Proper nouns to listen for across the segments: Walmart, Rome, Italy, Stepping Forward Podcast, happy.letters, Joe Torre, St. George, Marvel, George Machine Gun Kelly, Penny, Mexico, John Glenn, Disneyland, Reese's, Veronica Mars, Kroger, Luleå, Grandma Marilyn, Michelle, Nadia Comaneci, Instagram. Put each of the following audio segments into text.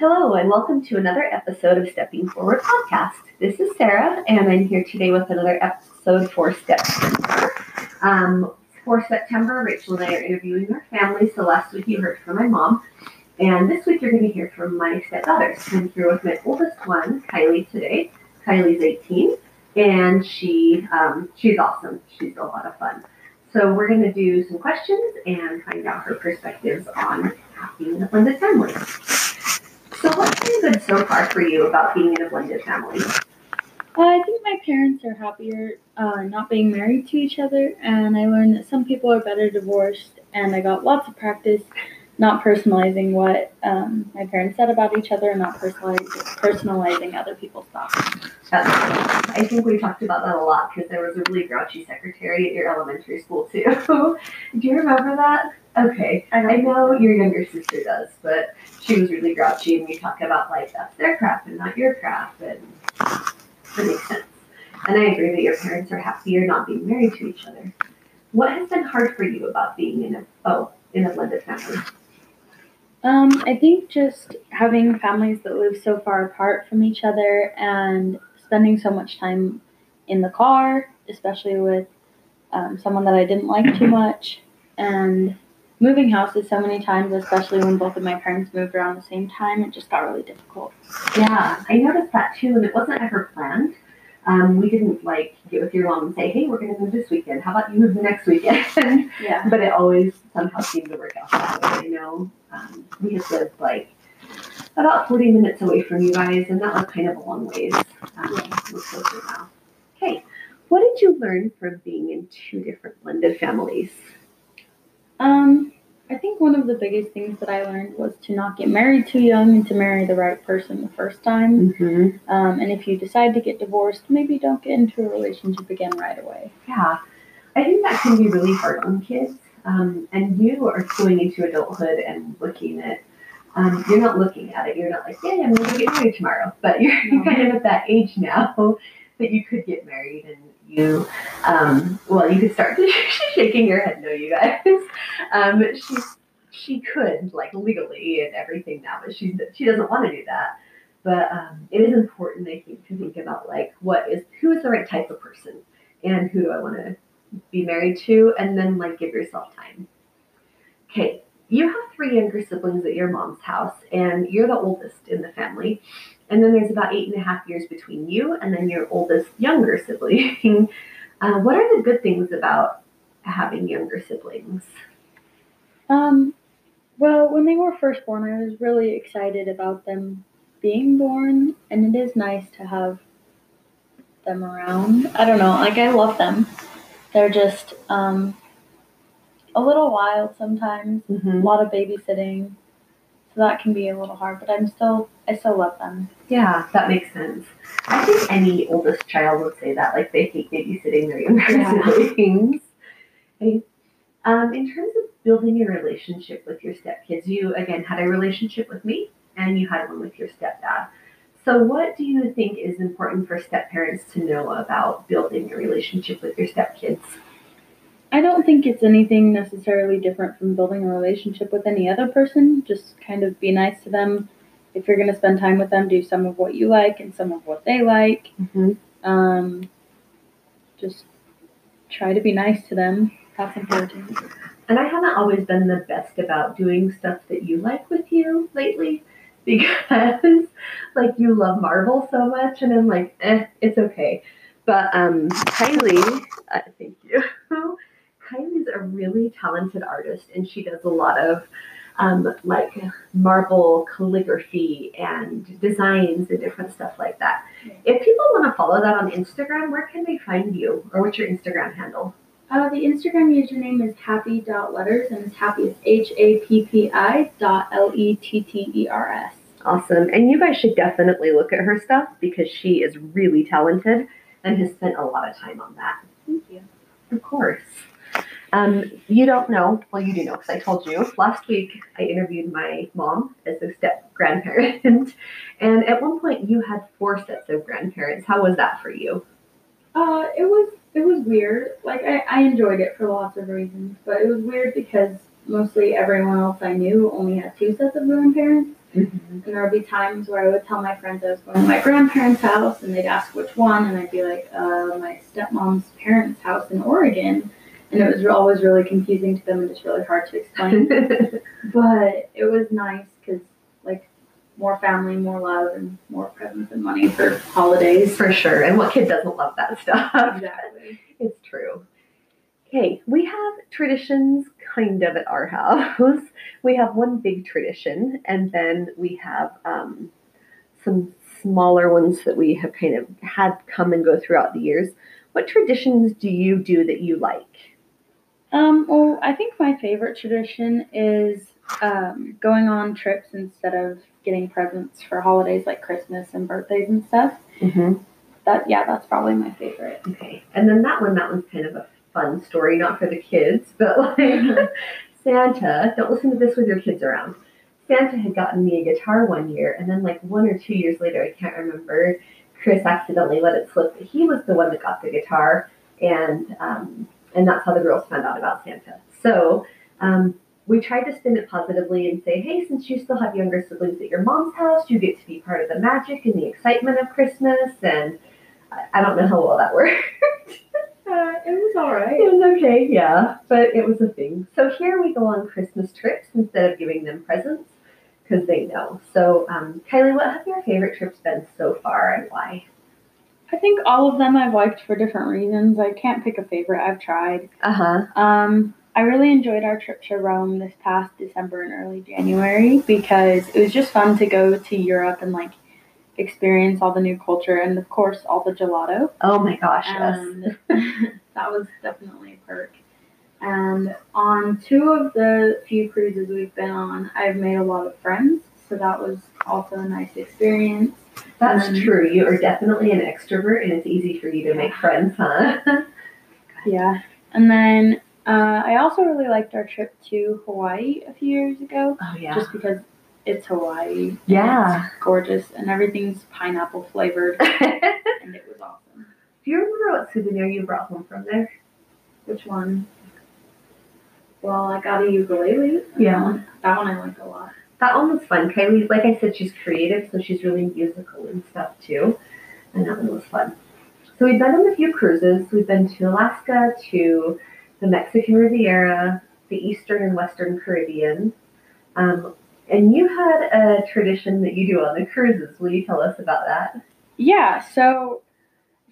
Hello, and welcome to another episode of Stepping Forward Podcast. This is Sarah, and I'm here today with another episode for September. For September, Rachel and I are interviewing our family. So last week you heard from my mom, and this week you're going to hear from my stepdaughters. I'm here with my oldest one, Kylie, today. Kylie's 18, and she's awesome. She's a lot of fun. So we're going to do some questions and find out her perspectives on being in a blended family. So what's been good so far for you about being in a blended family? I think my parents are happier not being married to each other, and I learned that some people are better divorced, and I got lots of practice not personalizing what my parents said about each other and not personalizing other people's thoughts. I think we talked about that a lot because there was a really grouchy secretary at your elementary school, too. Do you remember that? Okay, I know your younger sister does, but she was really grouchy, and we talk about, like, that's their crap and not your crap, and that makes sense. And I agree that your parents are happier not being married to each other. What has been hard for you about being in a blended family? I think just having families that live so far apart from each other and spending so much time in the car, especially with someone that I didn't like too much, and moving houses so many times, especially when both of my parents moved around the same time, it just got really difficult. Yeah, I noticed that too, and it wasn't ever planned. We didn't get with your mom and say, hey, we're going to move this weekend. How about you move the next weekend? Yeah. But it always somehow seemed to work out that way, you know. We just lived about 40 minutes away from you guys, and that was kind of a long ways. We're closer now. Okay, what did you learn from being in two different blended families? I think one of the biggest things that I learned was to not get married too young and to marry the right person the first time. Mm-hmm. And if you decide to get divorced, maybe don't get into a relationship again right away. Yeah, I think that can be really hard on kids. And you are going into adulthood and looking at, you're not looking at it. You're not like, yeah, I'm going to get married tomorrow. But you're kind of at that age now that you could get married, and you could start shaking your head no, you guys. She could, legally and everything now, but she doesn't want to do that. But it is important, I think, to think about, who is the right type of person, and who do I want to be married to, and then, give yourself time. Okay, you have 3 younger siblings at your mom's house, and you're the oldest in the family. And then there's about 8.5 years between you and then your oldest younger sibling. What are the good things about having younger siblings? Well, when they were first born, I was really excited about them being born, and it is nice to have them around. I don't know, I love them. They're just a little wild sometimes, mm-hmm. A lot of babysitting. So that can be a little hard, but I still love them. Yeah, that makes sense. I think any oldest child would say that, they hate babysitting their younger siblings. Okay. In terms of building your relationship with your stepkids, you, again, had a relationship with me, and you had one with your stepdad. So what do you think is important for stepparents to know about building your relationship with your stepkids? I don't think it's anything necessarily different from building a relationship with any other person. Just kind of be nice to them. If you're going to spend time with them, do some of what you like and some of what they like. Mm-hmm. Just try to be nice to them. That's important. And I haven't always been the best about doing stuff that you like with you lately because, you love Marvel so much, and I'm it's okay. But Kylie, thank you. Kylie's a really talented artist, and she does a lot of, marble calligraphy and designs and different stuff like that. If people want to follow that on Instagram, where can they find you, or what's your Instagram handle? The Instagram username is happy.letters, and it's happy is happy.letters. Awesome, and you guys should definitely look at her stuff because she is really talented and has spent a lot of time on that. Thank you. Of course. You don't know. Well, you do know because I told you. Last week, I interviewed my mom as a step-grandparent, and at one point, you had 4 sets of grandparents. How was that for you? It was weird. I enjoyed it for lots of reasons, but it was weird because mostly everyone else I knew only had 2 sets of grandparents. Mm-hmm. And there would be times where I would tell my friends I was going to my grandparents' house, and they'd ask which one, and I'd be like, my stepmom's parents' house in Oregon. And it was always really confusing to them and just really hard to explain. But it was nice because, like, more family, more love, and more presents and money for holidays. For sure. And what kid doesn't love that stuff? Exactly. It's true. Okay, we have traditions kind of at our house. We have one big tradition, and then we have some smaller ones that we have kind of had come and go throughout the years. What traditions do you do that you like? Well, I think my favorite tradition is going on trips instead of getting presents for holidays like Christmas and birthdays and stuff. Mm-hmm. That's probably my favorite. Okay. And then that one's kind of a fun story, not for the kids, but like Santa, don't listen to this with your kids around. Santa had gotten me a guitar one year, and then like 1 or 2 years later, I can't remember, Chris accidentally let it slip, but he was the one that got the guitar, and that's how the girls found out about Santa. So we tried to spin it positively and say, hey, since you still have younger siblings at your mom's house, you get to be part of the magic and the excitement of Christmas, and I don't know how well that worked. It was all right. It was okay, yeah, but it was a thing. So here we go on Christmas trips instead of giving them presents, because they know. So, Kylie, what have your favorite trips been so far and why? I think all of them I've liked for different reasons. I can't pick a favorite. I've tried. Uh-huh. I really enjoyed our trip to Rome this past December and early January because it was just fun to go to Europe and, like, experience all the new culture and, of course, all the gelato. Oh, my gosh, yes. That was definitely a perk. And on two of the few cruises we've been on, I've made a lot of friends, so that was also a nice experience. That's true. You are definitely an extrovert, and it's easy for you to make friends, huh? Yeah. And then I also really liked our trip to Hawaii a few years ago. Oh, yeah. Just because it's Hawaii. Yeah. It's gorgeous, and everything's pineapple flavored, and it was awesome. Do you remember what souvenir you brought home from there? Which one? Well, I got a ukulele. Yeah. That one I liked a lot. That one was fun. Kylie, like I said, she's creative, so she's really musical and stuff, too. And that one was fun. So we've been on a few cruises. We've been to Alaska, to the Mexican Riviera, the Eastern and Western Caribbean. And you had a tradition that you do on the cruises. Will you tell us about that? Yeah, so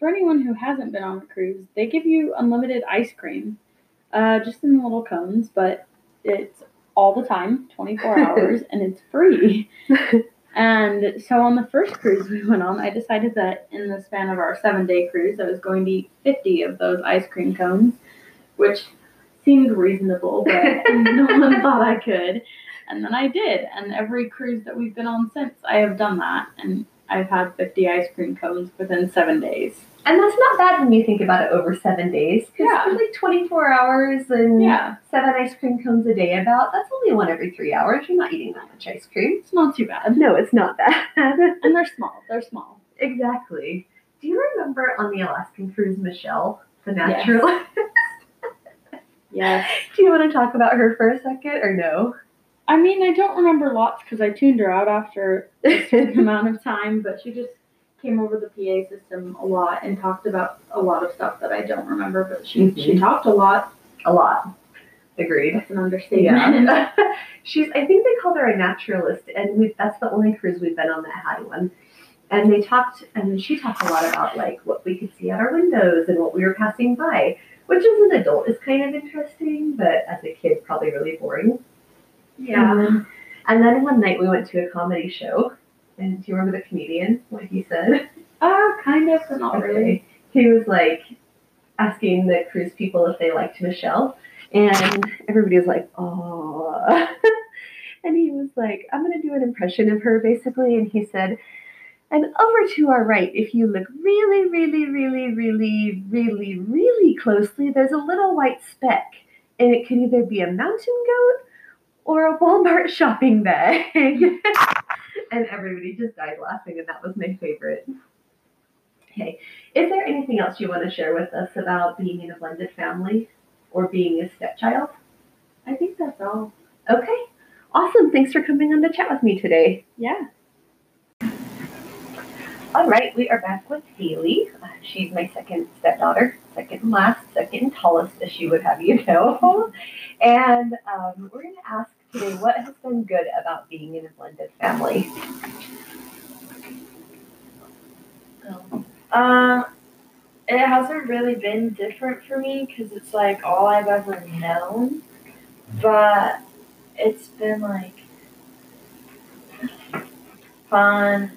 for anyone who hasn't been on a cruise, they give you unlimited ice cream. Just in little cones, but it's all the time, 24 hours, and it's free. And so on the first cruise we went on, I decided that in the span of our 7-day cruise, I was going to eat 50 of those ice cream cones, which seemed reasonable, but no one thought I could. And then I did, and every cruise that we've been on since, I have done that, and I've had 50 ice cream cones within 7 days. And that's not bad when you think about it over 7 days. Because it's like 24 hours and 7 ice cream cones a day about. That's only one every 3 hours. You're not eating that much ice cream. It's not too bad. No, it's not bad. And they're small. They're small. Exactly. Do you remember on the Alaskan cruise, Michelle, the naturalist? Yes. Yes. Do you want to talk about her for a second or no? I mean, I don't remember lots because I tuned her out after a certain amount of time, but she just came over the PA system a lot and talked about a lot of stuff that I don't remember, but she talked a lot. A lot. Agreed. That's an understatement. Yeah. I think they called her a naturalist, and that's the only cruise we've been on that had one. And she talked a lot about, like, what we could see out our windows and what we were passing by, which as an adult is kind of interesting, but as a kid, probably really boring. Yeah. And then one night we went to a comedy show. And do you remember the comedian, what he said? Kind of, but not really. He was, like, asking the cruise people if they liked Michelle. And everybody was like, oh. And he was like, I'm going to do an impression of her, basically. And he said, and over to our right, if you look really, really, really, really, really, really closely, there's a little white speck. And it could either be a mountain goat or a Walmart shopping bag. And everybody just died laughing, and that was my favorite. Okay. Is there anything else you want to share with us about being in a blended family or being a stepchild? I think that's all. Okay. Awesome. Thanks for coming on to chat with me today. Yeah. All right. We are back with Haley. She's my second stepdaughter, second last, second tallest, as she would have you know. And we're going to ask today, what has been good about being in a blended family? It hasn't really been different for me because it's like all I've ever known, but it's been like fun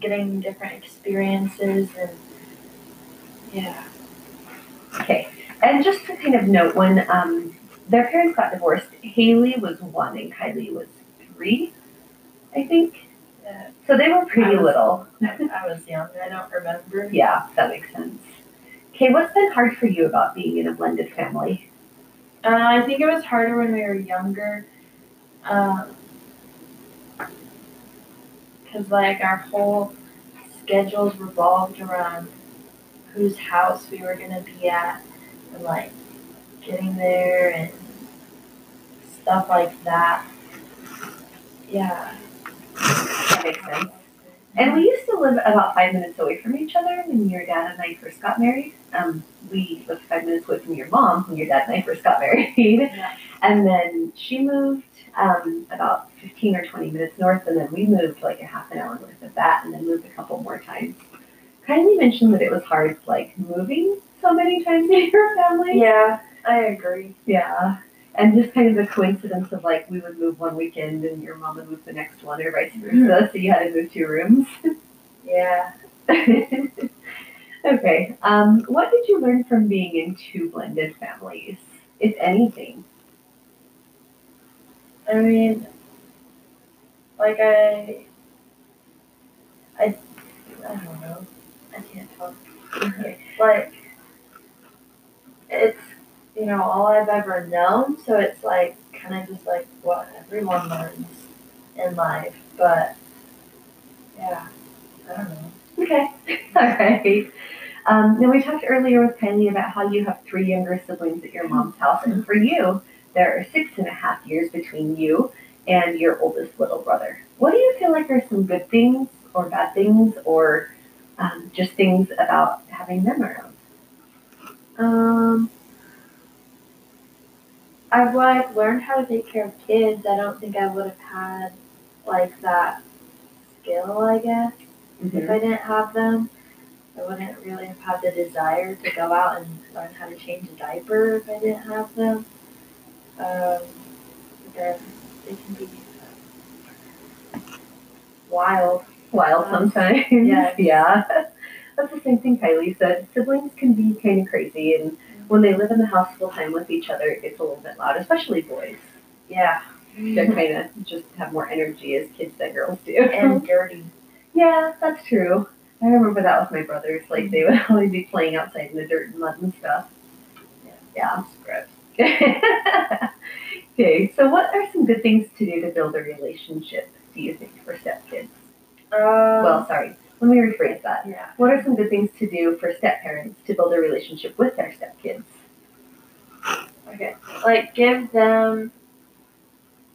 getting different experiences and yeah. Okay. And just to kind of note, when their parents got divorced, Haley was 1 and Kylie was 3, I think. Yeah. So they were pretty little. I was young. I don't remember. Yeah, that makes sense. Okay, what's been hard for you about being in a blended family? I think it was harder when we were younger. Because, like, our whole schedules revolved around whose house we were going to be at and, like, getting there and stuff like that. Yeah. That makes sense. And we used to live about 5 minutes away from each other when your dad and I first got married. We lived 5 minutes away from your mom when your dad and I first got married. Yeah. And then she moved about 15 or 20 minutes north, and then we moved like a half an hour north of that, and then moved a couple more times. Kylie mentioned that it was hard, like, moving so many times in your family. Yeah, I agree. Yeah. And just kind of the coincidence of, like, we would move one weekend and your mom would move the next one or vice versa, so you had to move 2 rooms. Yeah. Okay. What did you learn from being in 2 blended families, if anything? I mean, like, I don't know. I can't talk. Like, it's, you know, all I've ever known, so it's like kind of just like what everyone learns in life, but yeah, I don't know. Okay, all right. Now we talked earlier with Penny about how you have 3 younger siblings at your mom's house, and for you, there are 6.5 years between you and your oldest little brother. What do you feel like are some good things or bad things or just things about having them around? I've, like, learned how to take care of kids. I don't think I would have had, like, that skill, I guess. Mm-hmm. If I didn't have them, I wouldn't really have had the desire to go out and learn how to change a diaper if I didn't have them. Then they can be wild. Wild sometimes. Yes. Yeah. That's the same thing Kylie said. Siblings can be kind of crazy, and when they live in the house full time with each other, it's a little bit loud, especially boys. Yeah. They kind of just have more energy as kids than girls do. And dirty. Yeah, that's true. I remember that with my brothers. Like, they would always be playing outside in the dirt and mud and stuff. Yeah. Gross. Okay, so what are some good things to do to build a relationship, do you think, for stepkids? Let me rephrase that. Yeah. What are some good things to do for step-parents to build a relationship with their step-kids? Okay. Like, give them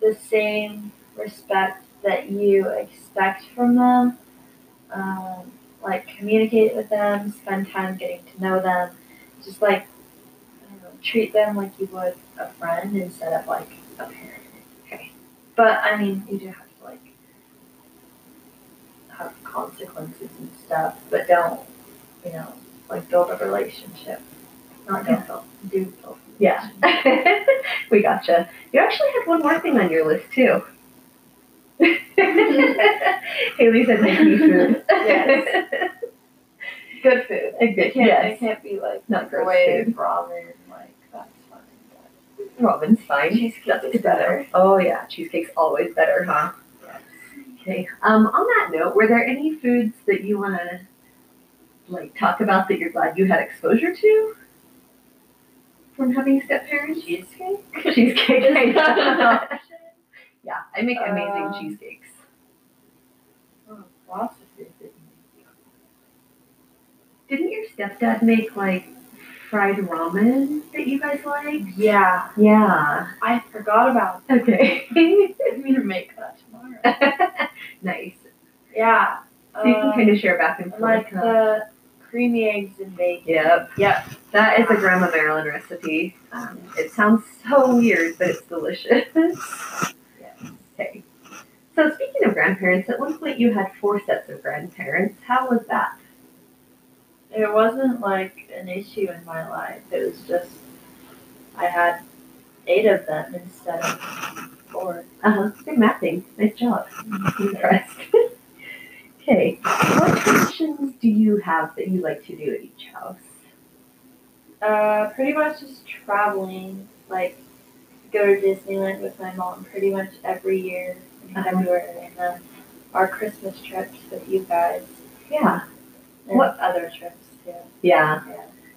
the same respect that you expect from them. Like, communicate with them, spend time getting to know them. Just, like, I don't know, treat them like you would a friend instead of, like, a parent. Okay. But, I mean, you do have to, like, have consequences and stuff, but don't, you know, like, build a relationship. Not don't build. Do build. Yeah. We gotcha. You actually had one more thing on your list, too. Haley said make me food. Yes. Good food. It can't be, like, not gross food. Ramen, like, that's fine. But... Ramen's fine. Cheesecake's better. Oh, yeah. Cheesecake's always better, huh? Okay. On that note, were there any foods that you want to, like, talk about that you're glad you had exposure to from having step-parents? Cheesecake? Cheesecake. Is not an option. Yeah, I make amazing cheesecakes. Oh, lots of food. Didn't your stepdad make, like, fried ramen that you guys like. Yeah. Yeah. I forgot about that. Okay. I'm going to make that tomorrow. Nice. Yeah. So you can kind of share back and forth. Like the creamy eggs and bacon. Yep. That is a Grandma Marilyn recipe. It sounds so weird, but it's delicious. Yes. Okay. So speaking of grandparents, at one point you had 4 sets of grandparents. How was that? It wasn't like an issue in my life. It was just I had 8 of them instead of 4. Good mapping. Nice job. I'm impressed. Okay. What traditions do you have that you like to do at each house? Pretty much just traveling. Like, go to Disneyland with my mom pretty much every year in February, and then our Christmas trips with you guys. Yeah. And what other trips too? Yeah.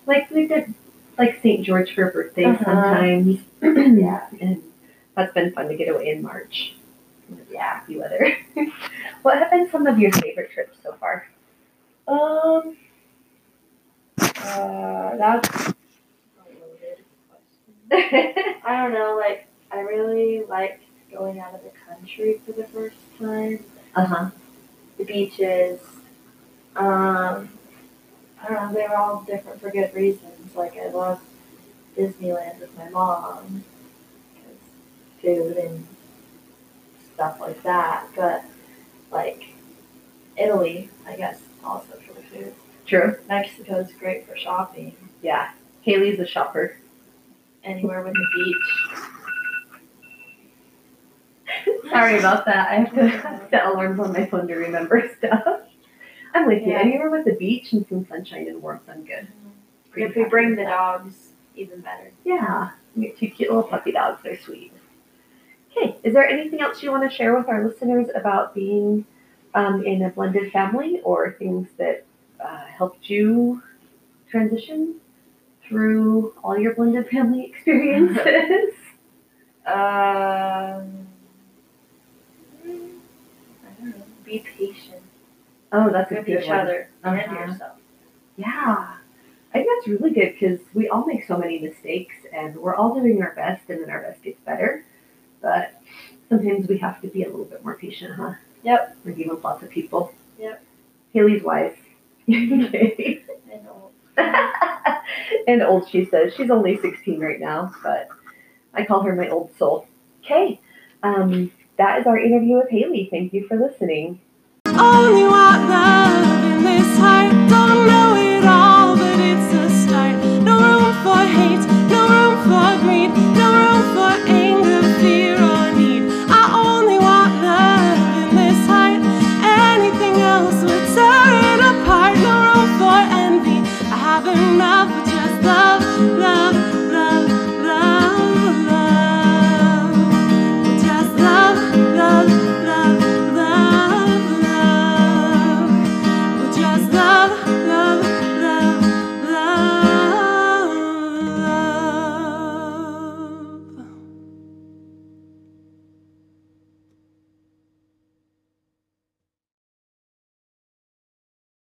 Like we did, like St. George for her birthday sometimes. Yeah. And that's been fun to get away in March. Yeah, happy weather. What have been some of your favorite trips so far? That's a loaded question. I don't know. Like, I really liked going out of the country for the first time. The beaches. I don't know, they were all different for good reasons. Like, I love Disneyland with my mom, because food and stuff like that, but, like, Italy, I guess, also for the food. True. Mexico is great for shopping. Yeah. Haley's a shopper. Anywhere with the beach. Sorry about that. I have to set alarms on my phone to remember stuff. I'm with you. Anywhere with the beach and some sunshine and warmth, I'm good. If we bring the dogs, even better. Yeah. We get 2 cute little puppy dogs. They're sweet. Okay. Is there anything else you want to share with our listeners about being in a blended family, or things that helped you transition through all your blended family experiences? I don't know. Be patient. Oh, that's a good one. With each other and yourself. Yeah. I think that's really good, because we all make so many mistakes, and we're all doing our best, and then our best gets better. But sometimes we have to be a little bit more patient, huh? Yep. We're dealing with lots of people. Yep. Haley's wise. Okay. And old. And old, she says. She's only 16 right now, but I call her my old soul. Okay. That is our interview with Haley. Thank you for listening. All you are loving this heart.